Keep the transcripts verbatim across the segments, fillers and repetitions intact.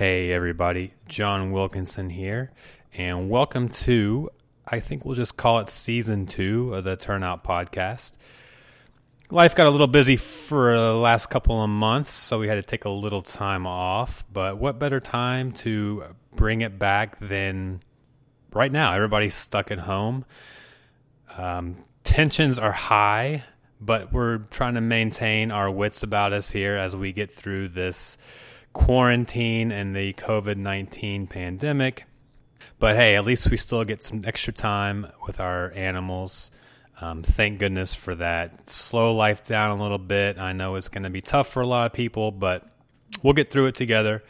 Hey everybody, John Wilkinson here, and welcome to, I think we'll just call it season two of the Turnout Podcast. Life got a little busy for the last couple of months, so we had to take a little time off, but what better time to bring it back than right now? Everybody's stuck at home. Um, tensions are high, but we're trying to maintain our wits about us here as we get through this quarantine and the covid nineteen pandemic. But hey, at least we still get some extra time with our animals. Um, thank goodness for that. Slow life down a little bit. I know it's going to be tough for a lot of people, but we'll get through it together.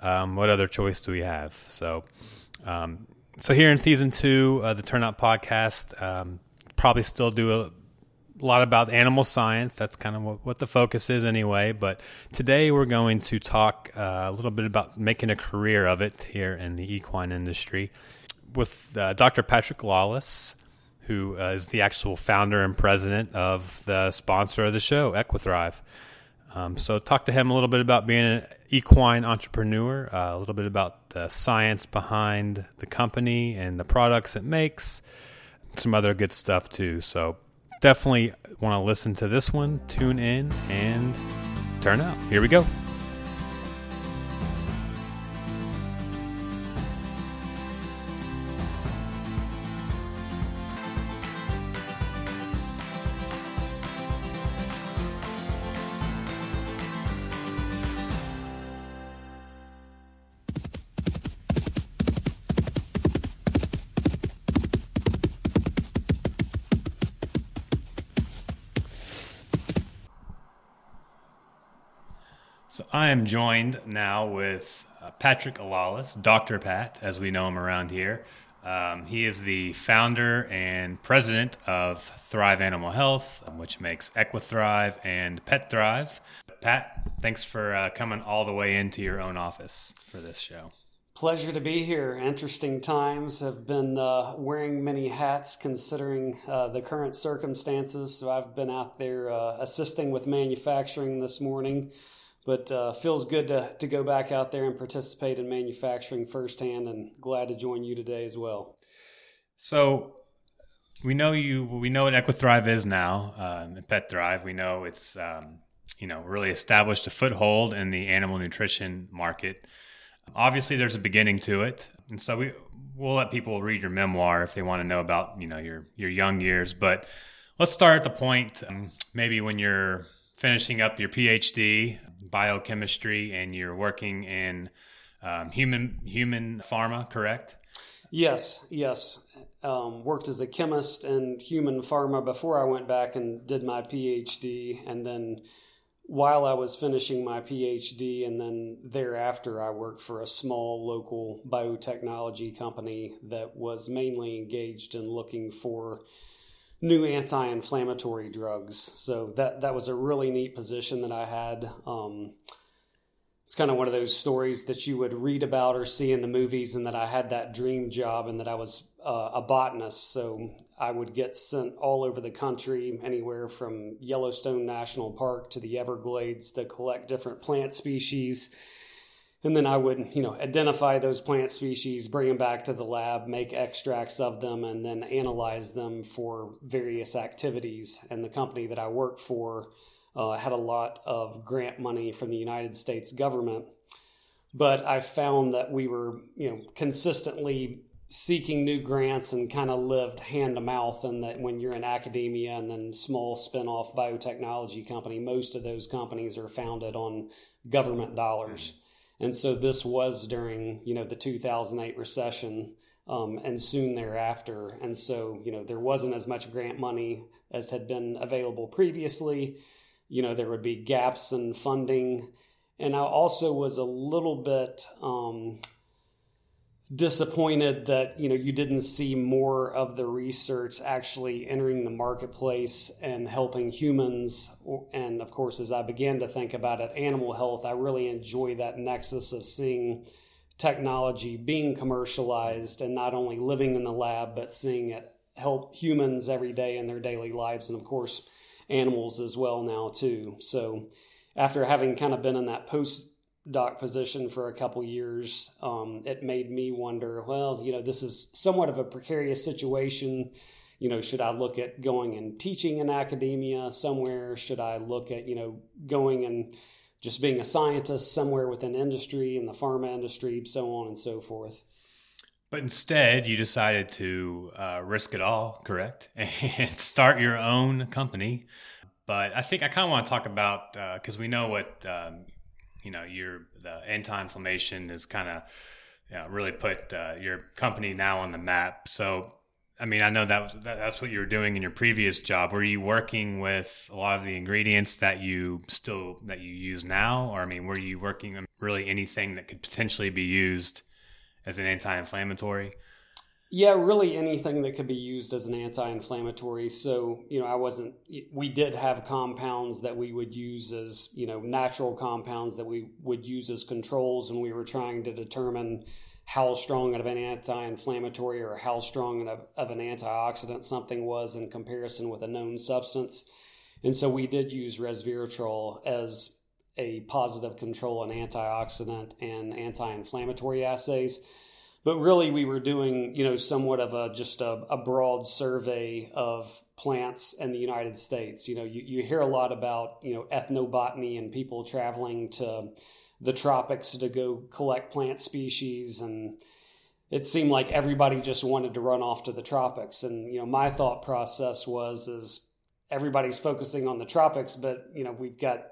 Um, what other choice do we have? So um, so here in season two of the Turnout Podcast, um, probably still do a A lot about animal science. That's kind of what, what the focus is anyway, but today we're going to talk uh, a little bit about making a career of it here in the equine industry with uh, Doctor Patrick Lawless, who uh, is the actual founder and president of the sponsor of the show, Equithrive. Um, so talk to him a little bit about being an equine entrepreneur, uh, a little bit about the science behind the company and the products it makes, some other good stuff too. So definitely want to listen to this one, tune in, and turn out. Here we go. I am joined now with uh, Patrick Lawless, Doctor Pat, as we know him around here. Um, he is the founder and president of Thrive Animal Health, which makes Equithrive and Pet Thrive. Pat, thanks for uh, coming all the way into your own office for this show. Pleasure to be here. Interesting times. I've been uh, wearing many hats considering uh, the current circumstances. So I've been out there uh, assisting with manufacturing this morning. But uh, feels good to, to go back out there and participate in manufacturing firsthand, and glad to join you today as well. So we know you. We know what Equithrive is now. Um, Pet Thrive. We know it's um, you know really established a foothold in the animal nutrition market. Obviously, there's a beginning to it, and so we we'll let people read your memoir if they want to know about you know your your young years. But let's start at the point um, maybe when you're finishing up your PhD, biochemistry, and you're working in um, human human pharma, correct? Yes, yes. Um, worked as a chemist in human pharma before I went back and did my PhD. And then while I was finishing my PhD, and then thereafter, I worked for a small local biotechnology company that was mainly engaged in looking for new anti-inflammatory drugs. So that that was a really neat position that I had. Um, it's kind of one of those stories that you would read about or see in the movies, and that I had that dream job, and that I was uh, a botanist. So I would get sent all over the country, anywhere from Yellowstone National Park to the Everglades, to collect different plant species. And then I would, you know, identify those plant species, bring them back to the lab, make extracts of them, and then analyze them for various activities. And the company that I worked for uh, had a lot of grant money from the United States government. But I found that we were, you know, consistently seeking new grants and kind of lived hand to mouth. And that when you're in academia and then small spinoff biotechnology company, most of those companies are founded on government dollars. And so this was during, you know, the two thousand eight recession um, and soon thereafter. And so, you know, there wasn't as much grant money as had been available previously. You know, there would be gaps in funding. And I also was a little bit um, disappointed that, you know, you didn't see more of the research actually entering the marketplace and helping humans. And of course, as I began to think about it, animal health, I really enjoy that nexus of seeing technology being commercialized and not only living in the lab, but seeing it help humans every day in their daily lives. And of course, animals as well now too. So after having kind of been in that post doc position for a couple years, um, it made me wonder, well, you know, this is somewhat of a precarious situation. You know, should I look at going and teaching in academia somewhere? Should I look at, you know, going and just being a scientist somewhere within industry, in the pharma industry, so on and so forth? But instead, you decided to uh, risk it all, correct? And start your own company. But I think I kind of want to talk about, because uh, we know what, um, you know, your the anti-inflammation has kind of, you know, really put uh, your company now on the map. So, I mean, I know that, was, that that's what you were doing in your previous job. Were you working with a lot of the ingredients that you still, that you use now? Or, I mean, were you working on really anything that could potentially be used as an anti-inflammatory? Yeah, really anything that could be used as an anti-inflammatory. So, you know, I wasn't, we did have compounds that we would use as, you know, natural compounds that we would use as controls, and we were trying to determine how strong of an anti-inflammatory or how strong of, of an antioxidant something was in comparison with a known substance. And so we did use resveratrol as a positive control in antioxidant and anti-inflammatory assays. But really, we were doing, you know, somewhat of a just a, a broad survey of plants in the United States. You know, you, you hear a lot about, you know, ethnobotany and people traveling to the tropics to go collect plant species. And it seemed like everybody just wanted to run off to the tropics. And, you know, my thought process was, is everybody's focusing on the tropics, but, you know, we've got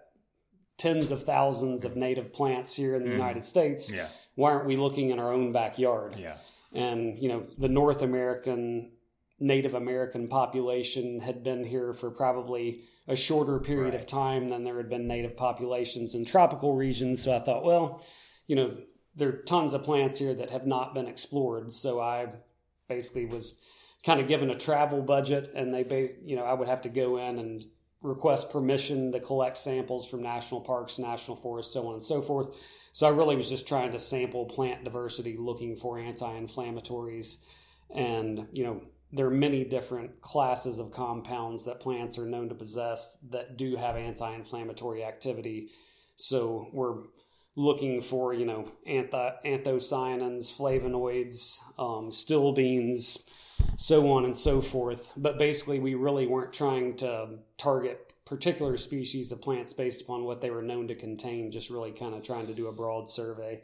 tens of thousands of native plants here in the mm. United States. Yeah. Why aren't we looking in our own backyard? Yeah. And, you know, the North American, Native American population had been here for probably a shorter period right. of time than there had been native populations in tropical regions. So I thought, well, you know, there are tons of plants here that have not been explored. So I basically was kind of given a travel budget, and they, bas- you know, I would have to go in and request permission to collect samples from national parks, national forests, so on and so forth. So I really was just trying to sample plant diversity, looking for anti-inflammatories. And, you know, there are many different classes of compounds that plants are known to possess that do have anti-inflammatory activity. So we're looking for, you know, anth- anthocyanins, flavonoids, um, still beans, so on and so forth. But basically, we really weren't trying to target particular species of plants based upon what they were known to contain, just really kind of trying to do a broad survey.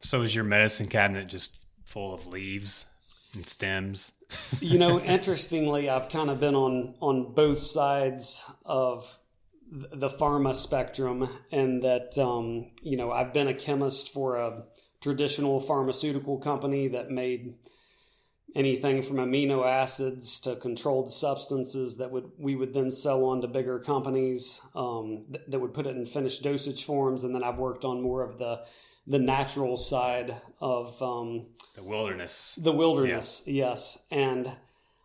So is your medicine cabinet just full of leaves and stems? You know, interestingly, I've kind of been on, on both sides of the pharma spectrum, and that, um, you know, I've been a chemist for a traditional pharmaceutical company that made anything from amino acids to controlled substances that would we would then sell on to bigger companies um, th- that would put it in finished dosage forms. And then I've worked on more of the the natural side of um, the wilderness. The wilderness, yeah. Yes. And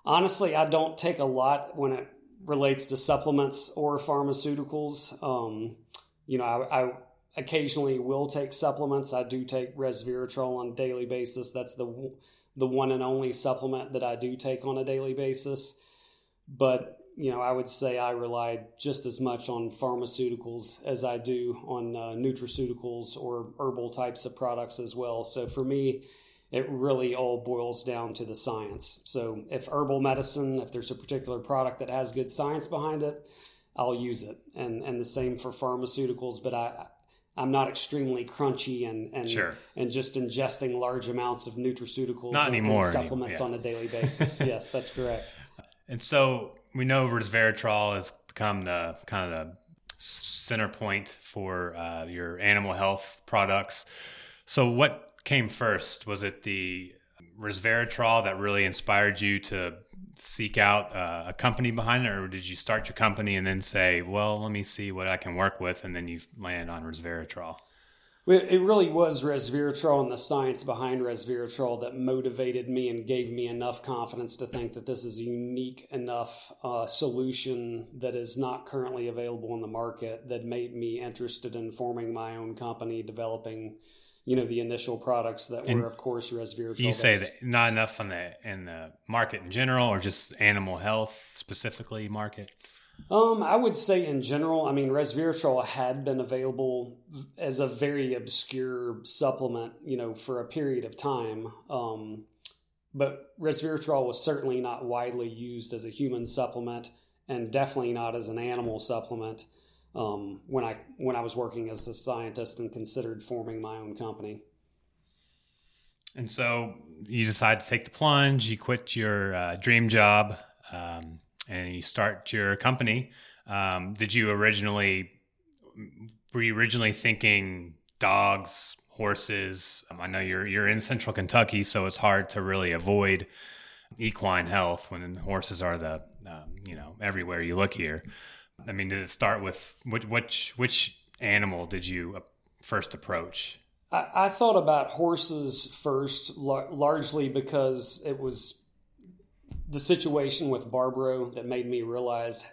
honestly, I don't take a lot when it relates to supplements or pharmaceuticals. Um, you know, I, I occasionally will take supplements. I do take resveratrol on a daily basis. That's the the one and only supplement that I do take on a daily basis. But, you know, I would say I relied just as much on pharmaceuticals as I do on uh, nutraceuticals or herbal types of products as well. So for me, it really all boils down to the science. So if herbal medicine, if there's a particular product that has good science behind it, I'll use it. And and the same for pharmaceuticals, but I I'm not extremely crunchy and and, sure. and just ingesting large amounts of nutraceuticals and, and supplements yeah. on a daily basis. Yes, that's correct. And so we know resveratrol has become the kind of the center point for uh, your animal health products. So what came first? Was it the resveratrol that really inspired you to seek out uh, a company behind it, or did you start your company and then say, well, let me see what I can work with, and then you land on resveratrol? It really was resveratrol and the science behind resveratrol that motivated me and gave me enough confidence to think that this is a unique enough uh, solution that is not currently available on the market, that made me interested in forming my own company, developing, you know, the initial products that and were, of course, resveratrol. You say based. That not enough on the in the market in general, or just animal health specifically market? Um, I would say in general, I mean, resveratrol had been available as a very obscure supplement, you know, for a period of time. Um, but resveratrol was certainly not widely used as a human supplement and definitely not as an animal supplement um, when I when I was working as a scientist and considered forming my own company. And so you decide to take the plunge, you quit your uh, dream job, um, and you start your company. Um, did you originally, were you originally thinking dogs, horses? Um, I know you're you're in central Kentucky, so it's hard to really avoid equine health when horses are the, um, you know, everywhere you look here. I mean, did it start with, which which, which animal did you first approach? I thought about horses first, largely because it was the situation with Barbaro that made me realize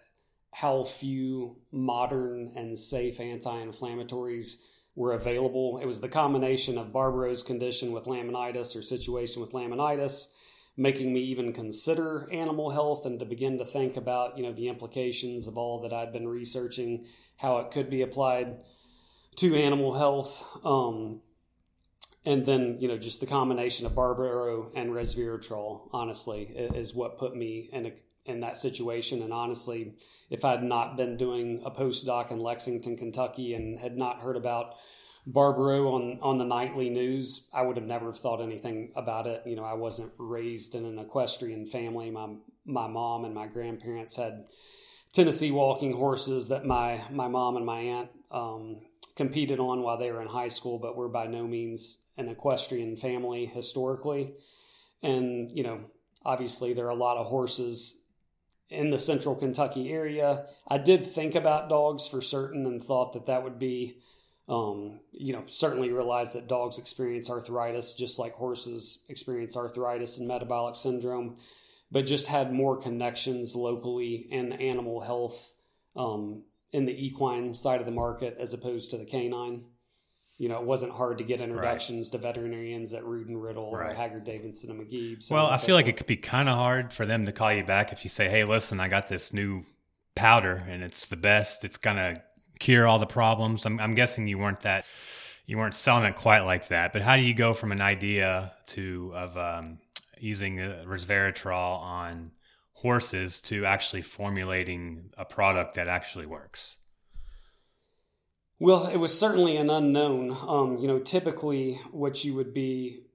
how few modern and safe anti-inflammatories were available. It was the combination of Barbaro's condition with laminitis or situation with laminitis, making me even consider animal health and to begin to think about, you know, the implications of all that I'd been researching, how it could be applied to animal health. Um, And then, you know, just the combination of Barbaro and resveratrol, honestly, is what put me in a, in that situation. And honestly, if I'd not been doing a postdoc in Lexington, Kentucky, and had not heard about Barbaro on, on the nightly news, I would have never thought anything about it. You know, I wasn't raised in an equestrian family. My my mom and my grandparents had Tennessee walking horses that my, my mom and my aunt um, competed on while they were in high school, but were by no means an equestrian family historically. And, you know, obviously there are a lot of horses in the central Kentucky area. I did think about dogs for certain and thought that that would be, um, you know, certainly realized that dogs experience arthritis, just like horses experience arthritis and metabolic syndrome, but just had more connections locally in animal health, um, in the equine side of the market as opposed to the canine. You know, it wasn't hard to get introductions right. to veterinarians at Rood and Riddle right. or Haggard Davidson and McGee. So well, and I so feel forth. Like it could be kind of hard for them to call you back if you say, hey, listen, I got this new powder and it's the best. It's going to cure all the problems. I'm, I'm guessing you weren't that, you weren't selling it quite like that. But how do you go from an idea to of um, using resveratrol on horses to actually formulating a product that actually works? Well, it was certainly an unknown. Um, you know, typically what you would be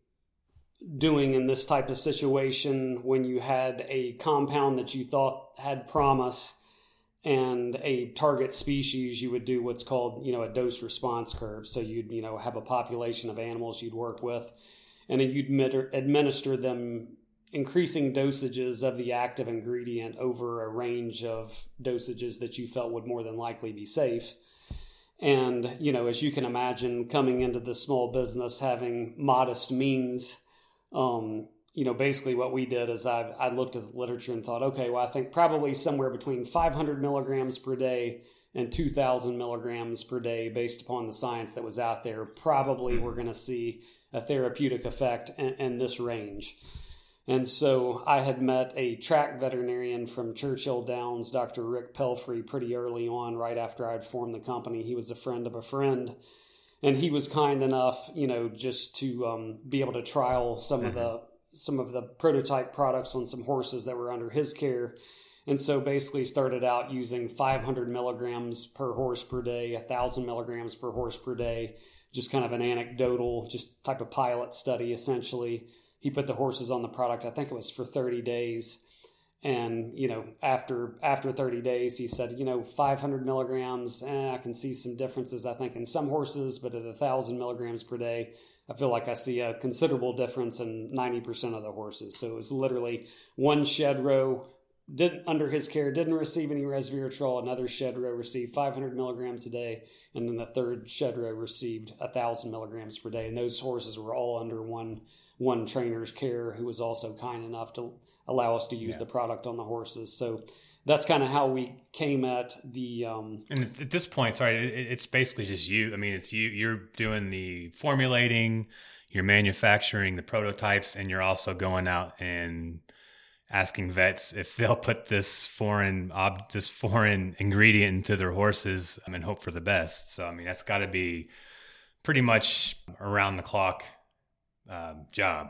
doing in this type of situation when you had a compound that you thought had promise and a target species, you would do what's called, you know, a dose response curve. So you'd, you know, have a population of animals you'd work with, and then you'd administer them increasing dosages of the active ingredient over a range of dosages that you felt would more than likely be safe. And, you know, as you can imagine, coming into this small business, having modest means, um, you know, basically what we did is I, I looked at the literature and thought, okay, well, I think probably somewhere between five hundred milligrams per day and two thousand milligrams per day, based upon the science that was out there, probably we're going to see a therapeutic effect in, in this range. And so I had met a track veterinarian from Churchill Downs, Doctor Rick Pelfrey, pretty early on, right after I'd formed the company. He was a friend of a friend, and he was kind enough, you know, just to um, be able to trial some mm-hmm. of the some of the prototype products on some horses that were under his care. And so basically started out using five hundred milligrams per horse per day, one thousand milligrams per horse per day, just kind of an anecdotal, just type of pilot study, essentially. He put the horses on the product, I think it was for thirty days. And, you know, after after thirty days, he said, you know, five hundred milligrams, eh, I can see some differences, I think, in some horses, but at one thousand milligrams per day, I feel like I see a considerable difference in ninety percent of the horses. So it was literally one shed row didn't under his care, didn't receive any resveratrol, another shed row received five hundred milligrams a day, and then the third shed row received one thousand milligrams per day. And those horses were all under one one trainer's care, who was also kind enough to allow us to use yeah. the product on the horses. So that's kind of how we came at the... Um, and at this point, sorry, it, it's basically just you. I mean, it's you, you're doing the formulating, you're manufacturing the prototypes, and you're also going out and asking vets if they'll put this foreign ob- this foreign ingredient into their horses um, and hope for the best. So, I mean, that's got to be pretty much around the clock uh, job.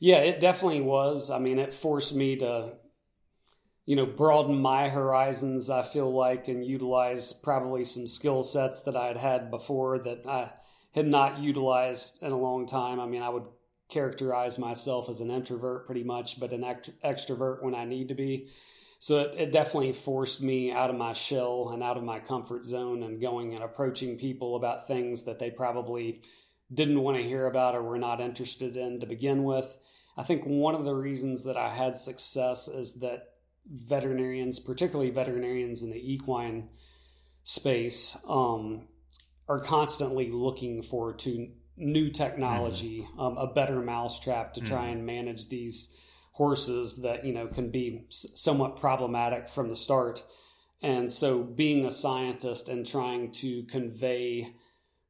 Yeah, it definitely was. I mean, it forced me to, you know, broaden my horizons, I feel like, and utilize probably some skill sets that I had had before that I had not utilized in a long time. I mean, I would characterize myself as an introvert pretty much, but an ext- extrovert when I need to be. So it, it definitely forced me out of my shell and out of my comfort zone and going and approaching people about things that they probably didn't want to hear about or were not interested in to begin with. I think one of the reasons that I had success is that veterinarians, particularly veterinarians in the equine space, um, are constantly looking for to new technology, mm. um, a better mousetrap to mm. try and manage these horses that, you know, can be somewhat problematic from the start. And so being a scientist and trying to convey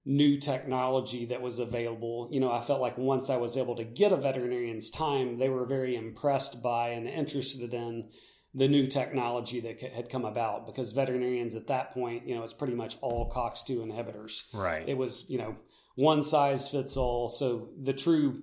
new technology that was available, you know, I felt like once I was able to get a veterinarian's time, they were very impressed by and interested in the new technology that had come about, because veterinarians at that point, you know, it's pretty much all C O X two inhibitors. Right. It was, you know, one size fits all. So the true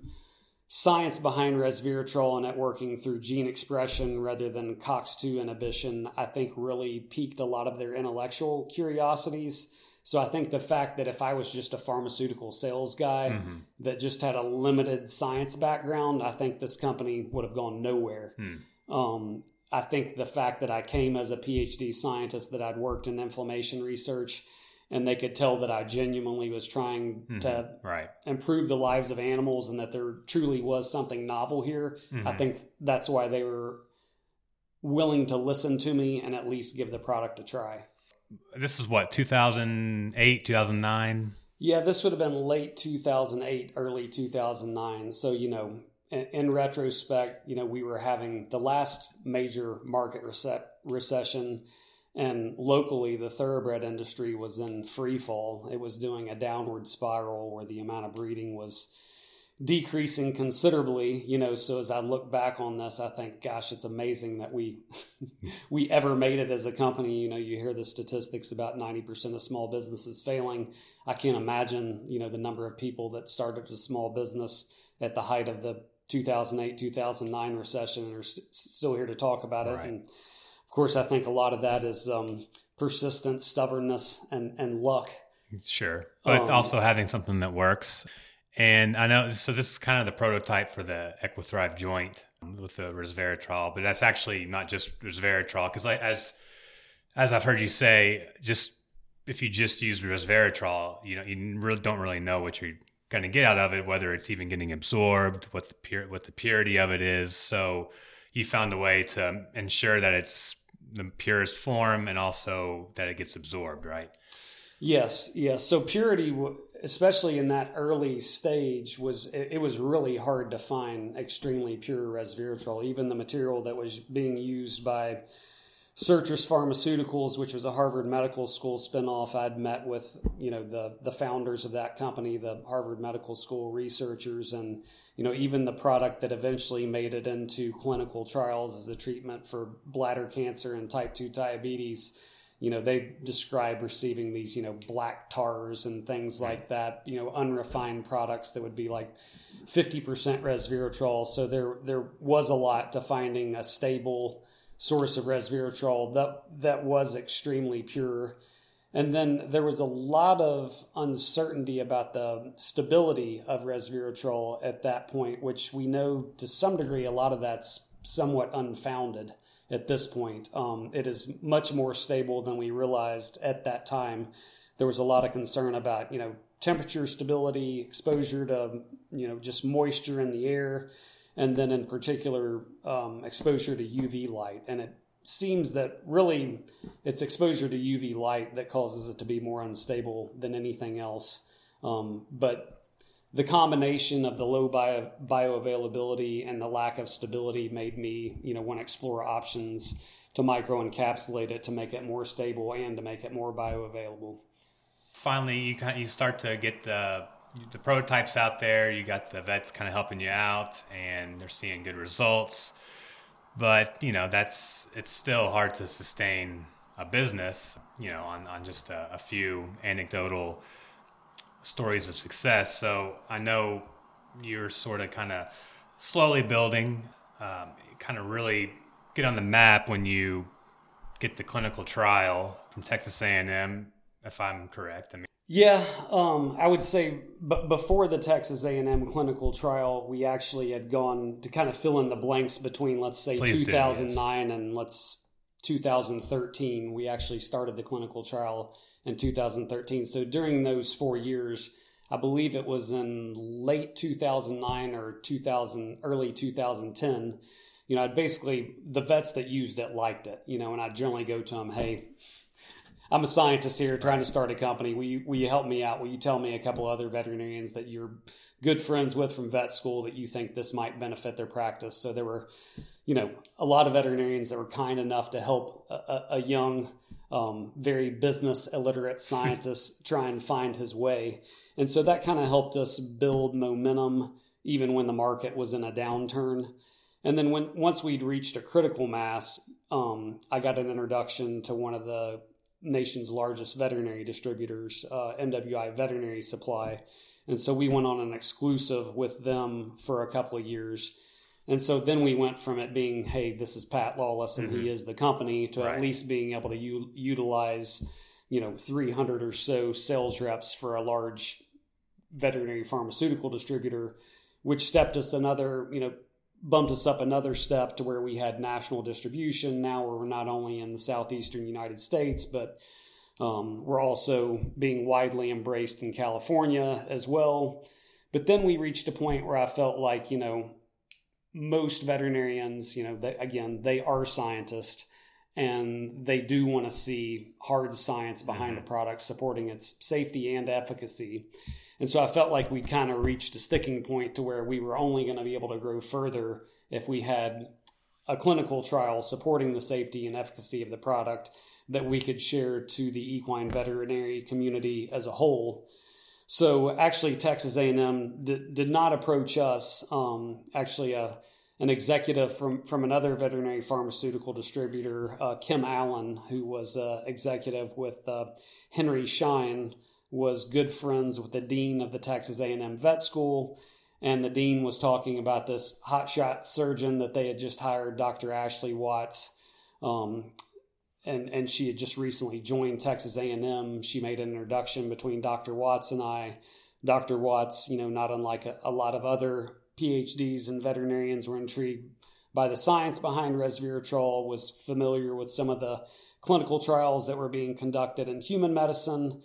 science behind resveratrol and it working through gene expression rather than C O X two inhibition, I think really piqued a lot of their intellectual curiosities. So I think the fact that if I was just a pharmaceutical sales guy mm-hmm. that just had a limited science background, I think this company would have gone nowhere. Mm. Um, I think the fact that I came as a PhD scientist, that I'd worked in inflammation research, and they could tell that I genuinely was trying mm-hmm. to right. improve the lives of animals and that there truly was something novel here. Mm-hmm. I think that's why they were willing to listen to me and at least give the product a try. This is what, two thousand eight, two thousand nine? Yeah, this would have been late two thousand eight, early two thousand nine. So, you know, in, in retrospect, you know, we were having the last major market rece- recession, and locally the thoroughbred industry was in free fall. It was doing a downward spiral where the amount of breeding was decreasing considerably, you know. So as I look back on this, I think, gosh, it's amazing that we we ever made it as a company. You know, you hear the statistics about ninety percent of small businesses failing. I can't imagine, you know, the number of people that started a small business at the height of the two thousand eight, two thousand nine recession and are st- still here to talk about it. Right. And of course, I think a lot of that is um, persistence, stubbornness, and, and luck. Sure. But um, also having something that works. And I know, so this is kind of the prototype for the Equithrive joint with the resveratrol, but that's actually not just resveratrol, because as as I've heard you say, just if you just use resveratrol, you know, you really don't really know what you're going to get out of it, whether it's even getting absorbed, what the pure, what the purity of it is. So you found a way to ensure that it's the purest form and also that it gets absorbed, right? Yes, yes. So purity, especially in that early stage, was it, it was really hard to find extremely pure resveratrol. Even the material that was being used by Sertris Pharmaceuticals, which was a Harvard Medical School spinoff, I'd met with, you know, the the founders of that company, the Harvard Medical School researchers, and, you know, even the product that eventually made it into clinical trials as a treatment for bladder cancer and type two diabetes. You know, they describe receiving these, you know, black tars and things like that, you know, unrefined products that would be like fifty percent resveratrol. So there there was a lot to finding a stable source of resveratrol that that was extremely pure. And then there was a lot of uncertainty about the stability of resveratrol at that point, which we know to some degree a lot of that's somewhat unfounded. At this point, um, it is much more stable than we realized at that time. There was a lot of concern about, you know, temperature stability, exposure to, you know, just moisture in the air, and then in particular, um, exposure to U V light. And it seems that really it's exposure to U V light that causes it to be more unstable than anything else. Um, but the combination of the low bio, bioavailability and the lack of stability made me, you know, want to explore options to microencapsulate it to make it more stable and to make it more bioavailable. Finally, you kind of, you start to get the the prototypes out there. You got the vets kind of helping you out, and they're seeing good results. But, you know, that's, it's still hard to sustain a business, you know, on, on just a, a few anecdotal stories of success. So I know you're sort of kind of slowly building, um, kind of really get on the map when you get the clinical trial from Texas A and M, if I'm correct. I mean, yeah, um, I would say b- before the Texas A and M clinical trial, we actually had gone to kind of fill in the blanks between, let's say, Please two thousand nine do, yes. and let's two thousand thirteen. We actually started the clinical trial in two thousand thirteen. So during those four years, I believe it was in late two thousand nine or two thousand, early two thousand ten. You know, I'd basically, the vets that used it liked it, you know, and I'd generally go to them, hey, I'm a scientist here trying to start a company. Will you, will you help me out? Will you tell me a couple other veterinarians that you're good friends with from vet school that you think this might benefit their practice? So there were, you know, a lot of veterinarians that were kind enough to help a, a young, um, very business illiterate scientist try and find his way. And so that kind of helped us build momentum even when the market was in a downturn. And then when once we'd reached a critical mass, um, I got an introduction to one of the nation's largest veterinary distributors, uh, M W I Veterinary Supply. And so we went on an exclusive with them for a couple of years. And so then we went from it being, hey, this is Pat Lawless and mm-hmm. he is the company, to right. at least being able to u- utilize, you know, three hundred or so sales reps for a large veterinary pharmaceutical distributor, which stepped us another, you know, bumped us up another step to where we had national distribution. Now we're not only in the southeastern United States, but um, we're also being widely embraced in California as well. But then we reached a point where I felt like, you know, most veterinarians, you know, they, again, they are scientists and they do want to see hard science behind mm-hmm. a product supporting its safety and efficacy. And so I felt like we kind of reached a sticking point to where we were only going to be able to grow further if we had a clinical trial supporting the safety and efficacy of the product that we could share to the equine veterinary community as a whole. So actually, Texas A and M did, did not approach us. Um, actually, uh, an executive from, from another veterinary pharmaceutical distributor, uh, Kim Allen, who was uh, executive with uh, Henry Schein, was good friends with the dean of the Texas A and M Vet School, and the dean was talking about this hotshot surgeon that they had just hired, Doctor Ashley Watts, um, and, and she had just recently joined Texas A and M. She made an introduction between Doctor Watts and I. Doctor Watts, you know, not unlike a, a lot of other PhDs and veterinarians, were intrigued by the science behind resveratrol, was familiar with some of the clinical trials that were being conducted in human medicine,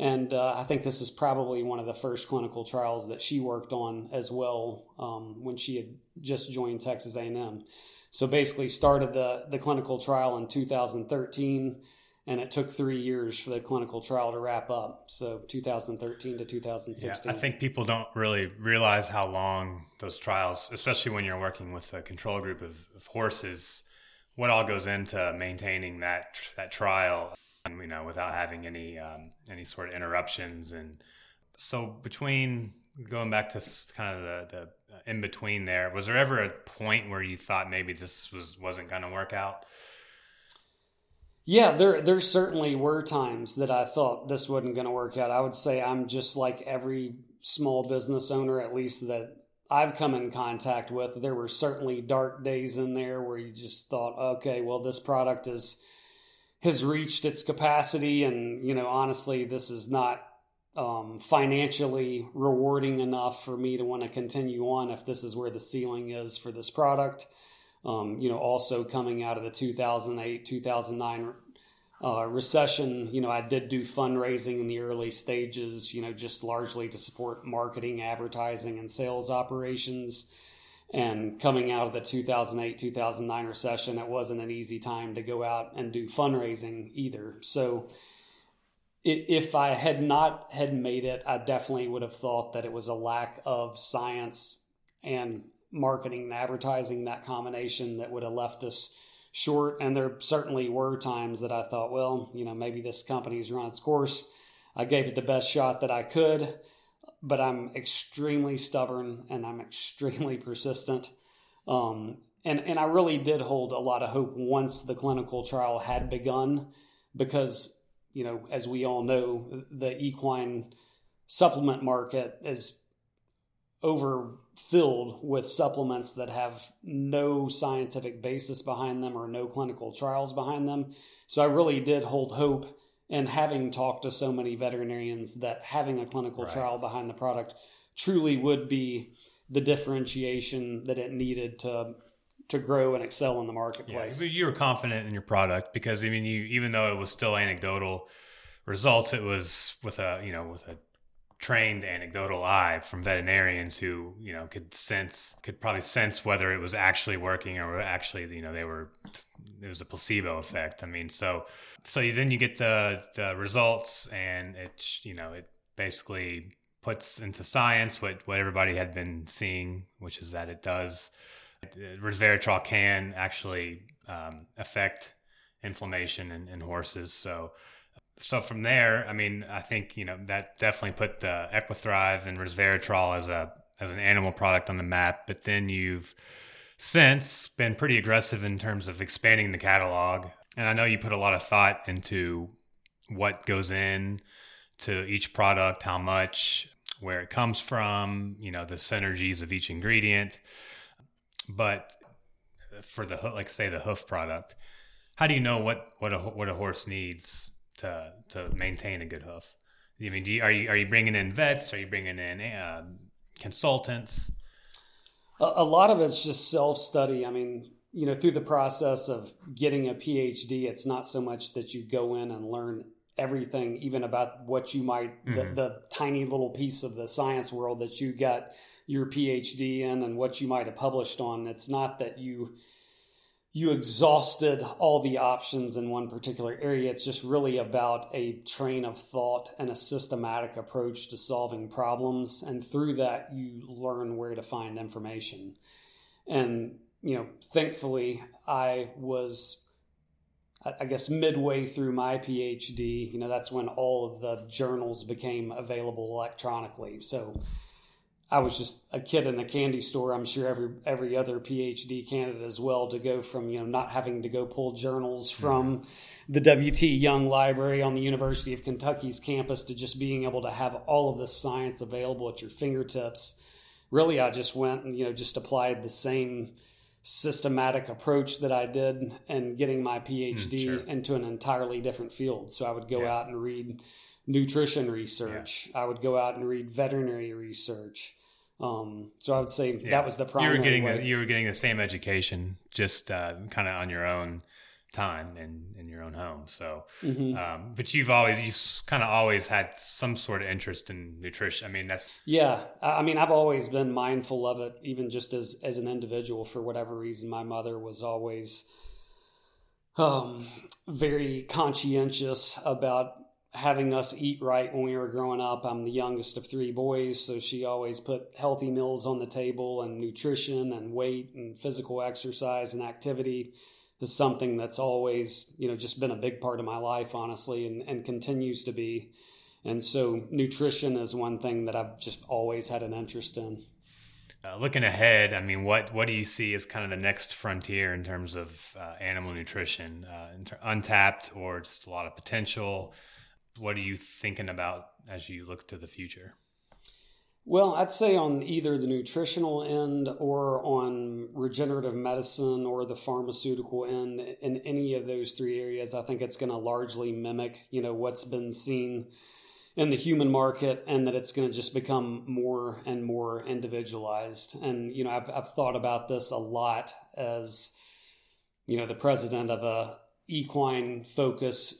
and uh, I think this is probably one of the first clinical trials that she worked on as well um, when she had just joined Texas A and M. So basically started the, the clinical trial in two thousand thirteen, and it took three years for the clinical trial to wrap up. So two thousand thirteen to two thousand sixteen. Yeah, I think people don't really realize how long those trials, especially when you're working with a control group of, of horses, what all goes into maintaining that that trial. You know, without having any um, any sort of interruptions. And so between going back to kind of the, the in between there, was there ever a point where you thought maybe this was wasn't going to work out? Yeah, there there certainly were times that I thought this wasn't going to work out. I would say I'm just like every small business owner, at least that I've come in contact with. There were certainly dark days in there where you just thought, okay, well, this product is has reached its capacity. And, you know, honestly, this is not um, financially rewarding enough for me to want to continue on if this is where the ceiling is for this product. Um, you know, also coming out of the two thousand eight, two thousand nine uh, recession, you know, I did do fundraising in the early stages, you know, just largely to support marketing, advertising, and sales operations. And coming out of the two thousand eight, two thousand nine recession, it wasn't an easy time to go out and do fundraising either. So if I had not had made it, I definitely would have thought that it was a lack of science and marketing and advertising, that combination that would have left us short. And there certainly were times that I thought, well, you know, maybe this company's run its course. I gave it the best shot that I could. But I'm extremely stubborn and I'm extremely persistent. Um, And and I really did hold a lot of hope once the clinical trial had begun, because, you know, as we all know, the equine supplement market is overfilled with supplements that have no scientific basis behind them or no clinical trials behind them. So I really did hold hope, and having talked to so many veterinarians, that having a clinical right. trial behind the product truly would be the differentiation that it needed to to grow and excel in the marketplace. Yeah, you were confident in your product because, I mean, you, even though it was still anecdotal results, it was with a, you know, with a trained anecdotal eye from veterinarians who, you know, could sense, could probably sense whether it was actually working or actually, you know, they were, it was a placebo effect. I mean, so, so you, then you get the, the results, and it's, you know, it basically puts into science what, what everybody had been seeing, which is that it does, resveratrol can actually um, affect inflammation in, in horses. So, So from there, I mean, I think, you know, that definitely put the Equithrive and resveratrol as a as an animal product on the map. But then you've since been pretty aggressive in terms of expanding the catalog. And I know you put a lot of thought into what goes in to each product, how much, where it comes from, you know, the synergies of each ingredient. But for the, like, say, the hoof product, how do you know what what a, what a horse needs to to maintain a good hoof? I mean, do you, are you are you bringing in vets? Are you bringing in uh, consultants? A, a lot of it's just self-study. I mean, you know, through the process of getting a PhD, it's not so much that you go in and learn everything, even about what you might, mm-hmm. the, the tiny little piece of the science world that you got your PhD in and what you might have published on. It's not that you... you exhausted all the options in one particular area. It's just really about a train of thought and a systematic approach to solving problems. And through that, you learn where to find information. And, you know, thankfully, I was, I guess, midway through my PhD. You know, that's when all of the journals became available electronically. So I was just a kid in a candy store. I'm sure every every other PhD candidate as well, to go from, you know, not having to go pull journals from mm-hmm. the W T Young Library on the University of Kentucky's campus to just being able to have all of this science available at your fingertips. Really, I just went and, you know, just applied the same systematic approach that I did in getting my PhD mm, sure. into an entirely different field. So I would go yeah. out and read nutrition research. Yeah. I would go out and read veterinary research. Um, so I would say yeah. that was the primary. You were getting the, you were getting the same education, just uh, kind of on your own time and in your own home. So, mm-hmm. um, but you've always you kind of always had some sort of interest in nutrition. I mean, that's yeah. I mean, I've always been mindful of it, even just as as an individual. For whatever reason, my mother was always um, very conscientious about having us eat right when we were growing up. I'm the youngest of three boys, so she always put healthy meals on the table, and nutrition and weight and physical exercise and activity is something that's always, you know, just been a big part of my life, honestly, and, and continues to be. And so nutrition is one thing that I've just always had an interest in. Uh, looking ahead, I mean, what, what do you see as kind of the next frontier in terms of uh, animal nutrition, uh, untapped or just a lot of potential? What are you thinking about as you look to the future? Well, I'd say on either the nutritional end or on regenerative medicine or the pharmaceutical end, in any of those three areas, I think it's going to largely mimic, you know, what's been seen in the human market, and that it's going to just become more and more individualized. And, you know, I've, I've thought about this a lot as, you know, the president of a equine focus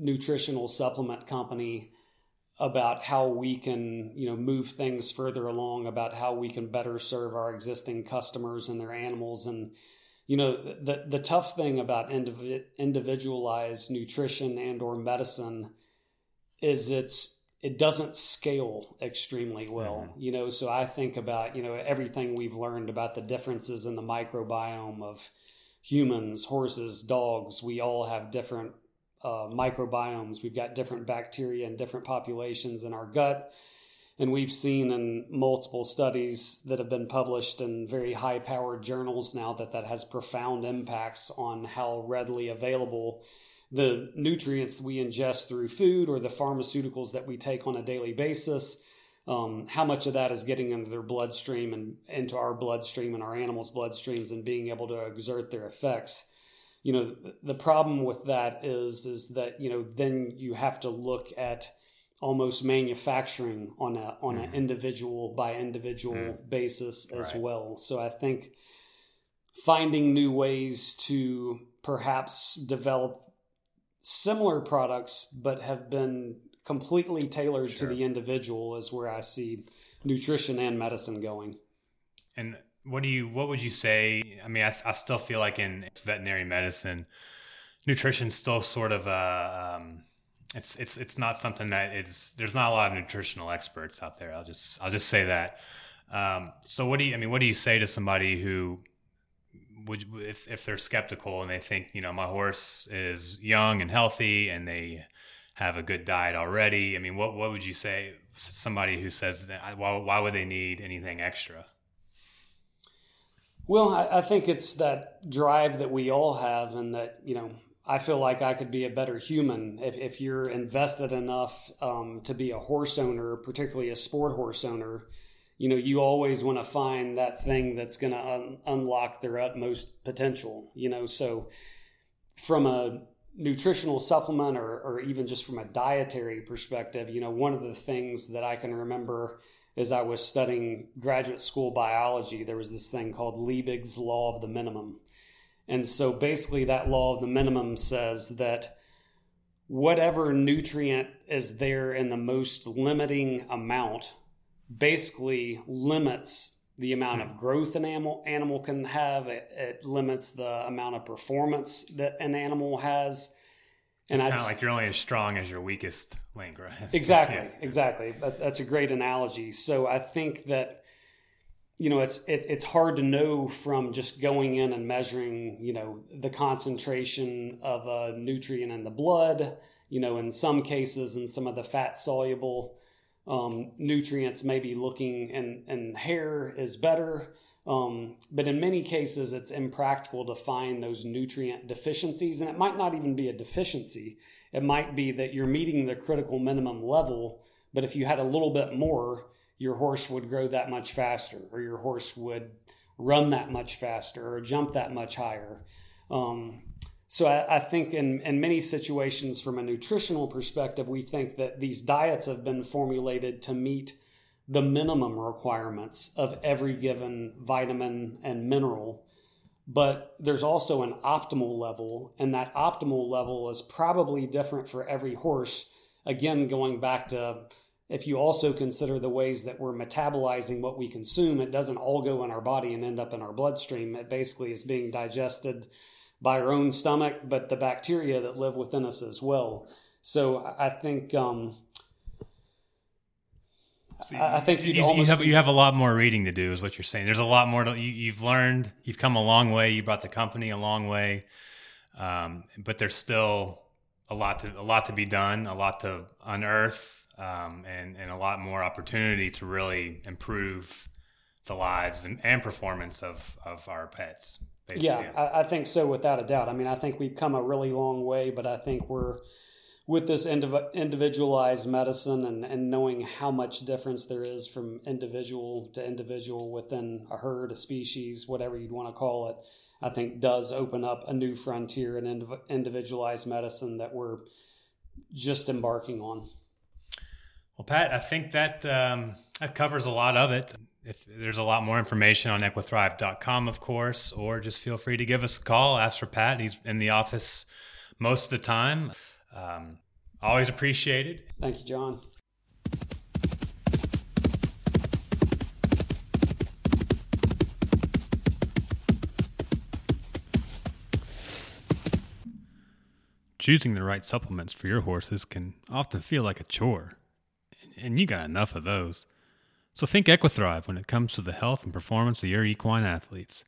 nutritional supplement company, about how we can, you know, move things further along, about how we can better serve our existing customers and their animals. And, you know, the the tough thing about indiv- individualized nutrition and or medicine is it's it doesn't scale extremely well. Mm-hmm. You know, so I think about, you know, everything we've learned about the differences in the microbiome of humans, horses, dogs. We all have different Uh, microbiomes. We've got different bacteria and different populations in our gut, And we've seen in multiple studies that have been published in very high-powered journals now that that has profound impacts on how readily available the nutrients we ingest through food or the pharmaceuticals that we take on a daily basis, um, how much of that is getting into their bloodstream and into our bloodstream and our animals' bloodstreams and being able to exert their effects. You know, the problem with that is, is that, you know, then you have to look at almost manufacturing on a on mm. an individual by individual mm. basis as right. well. So I think finding new ways to perhaps develop similar products but have been completely tailored sure. to the individual is where I see nutrition and medicine going. And what do you what would you say? I mean, I, I still feel like in veterinary medicine, nutrition's still sort of a um, it's it's it's not something that it's there's not a lot of nutritional experts out there. I'll just I'll just say that. Um, so what do you I mean? What do you say to somebody who would if if they're skeptical and they think, you know, my horse is young and healthy and they have a good diet already? I mean, what what would you say to somebody who says that, why why would they need anything extra? Well, I think it's that drive that we all have, and that, you know, I feel like I could be a better human if, if you're invested enough um, to be a horse owner, particularly a sport horse owner. You know, you always want to find that thing that's going to un- unlock their utmost potential, you know. So from a nutritional supplement or, or even just from a dietary perspective, you know, one of the things that I can remember as I was studying graduate school biology, there was this thing called Liebig's Law of the Minimum. And so basically that law of the minimum says that whatever nutrient is there in the most limiting amount basically limits the amount of growth an animal, animal can have. It, it limits the amount of performance that an animal has. And it's kind of like you're only as strong as your weakest link, right? Exactly, yeah. exactly. That's, that's a great analogy. So I think that, you know, it's it, it's hard to know from just going in and measuring, you know, the concentration of a nutrient in the blood. You know, in some cases, in some of the fat-soluble um, nutrients, maybe looking in, in hair is better. Um, but in many cases, it's impractical to find those nutrient deficiencies. And it might not even be a deficiency. It might be that you're meeting the critical minimum level, but if you had a little bit more, your horse would grow that much faster, or your horse would run that much faster, or jump that much higher. Um, so I, I think in, in many situations from a nutritional perspective, we think that these diets have been formulated to meet the minimum requirements of every given vitamin and mineral, but there's also an optimal level, and that optimal level is probably different for every horse. Again, going back to, if you also consider the ways that we're metabolizing what we consume, it doesn't all go in our body and end up in our bloodstream. It basically is being digested by our own stomach, but the bacteria that live within us as well. So I think... Um, So I think you'd you, almost you have, you have a lot more reading to do is what you're saying. There's a lot more to, you, you've learned, you've come a long way. You brought the company a long way. Um, but there's still a lot to, a lot to be done, a lot to unearth, um, and, and a lot more opportunity to really improve the lives and, and performance of, of our pets. Basically. Yeah, I, I think so. Without a doubt. I mean, I think we've come a really long way, but I think we're, with this individualized medicine and, and knowing how much difference there is from individual to individual within a herd, a species, whatever you'd want to call it, I think does open up a new frontier in individualized medicine that we're just embarking on. Well, Pat, I think that um, that covers a lot of it. If there's a lot more information on equithrive dot com, of course, or just feel free to give us a call, ask for Pat. He's in the office most of the time. Um, always appreciated. Thank you, John. Choosing the right supplements for your horses can often feel like a chore, and you got enough of those. So think Equithrive when it comes to the health and performance of your equine athletes.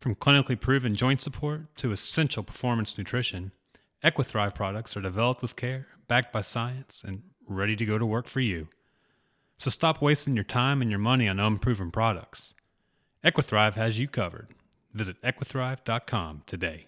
From clinically proven joint support to essential performance nutrition, Equithrive products are developed with care, backed by science, and ready to go to work for you. So stop wasting your time and your money on unproven products. Equithrive has you covered. Visit equithrive dot com today.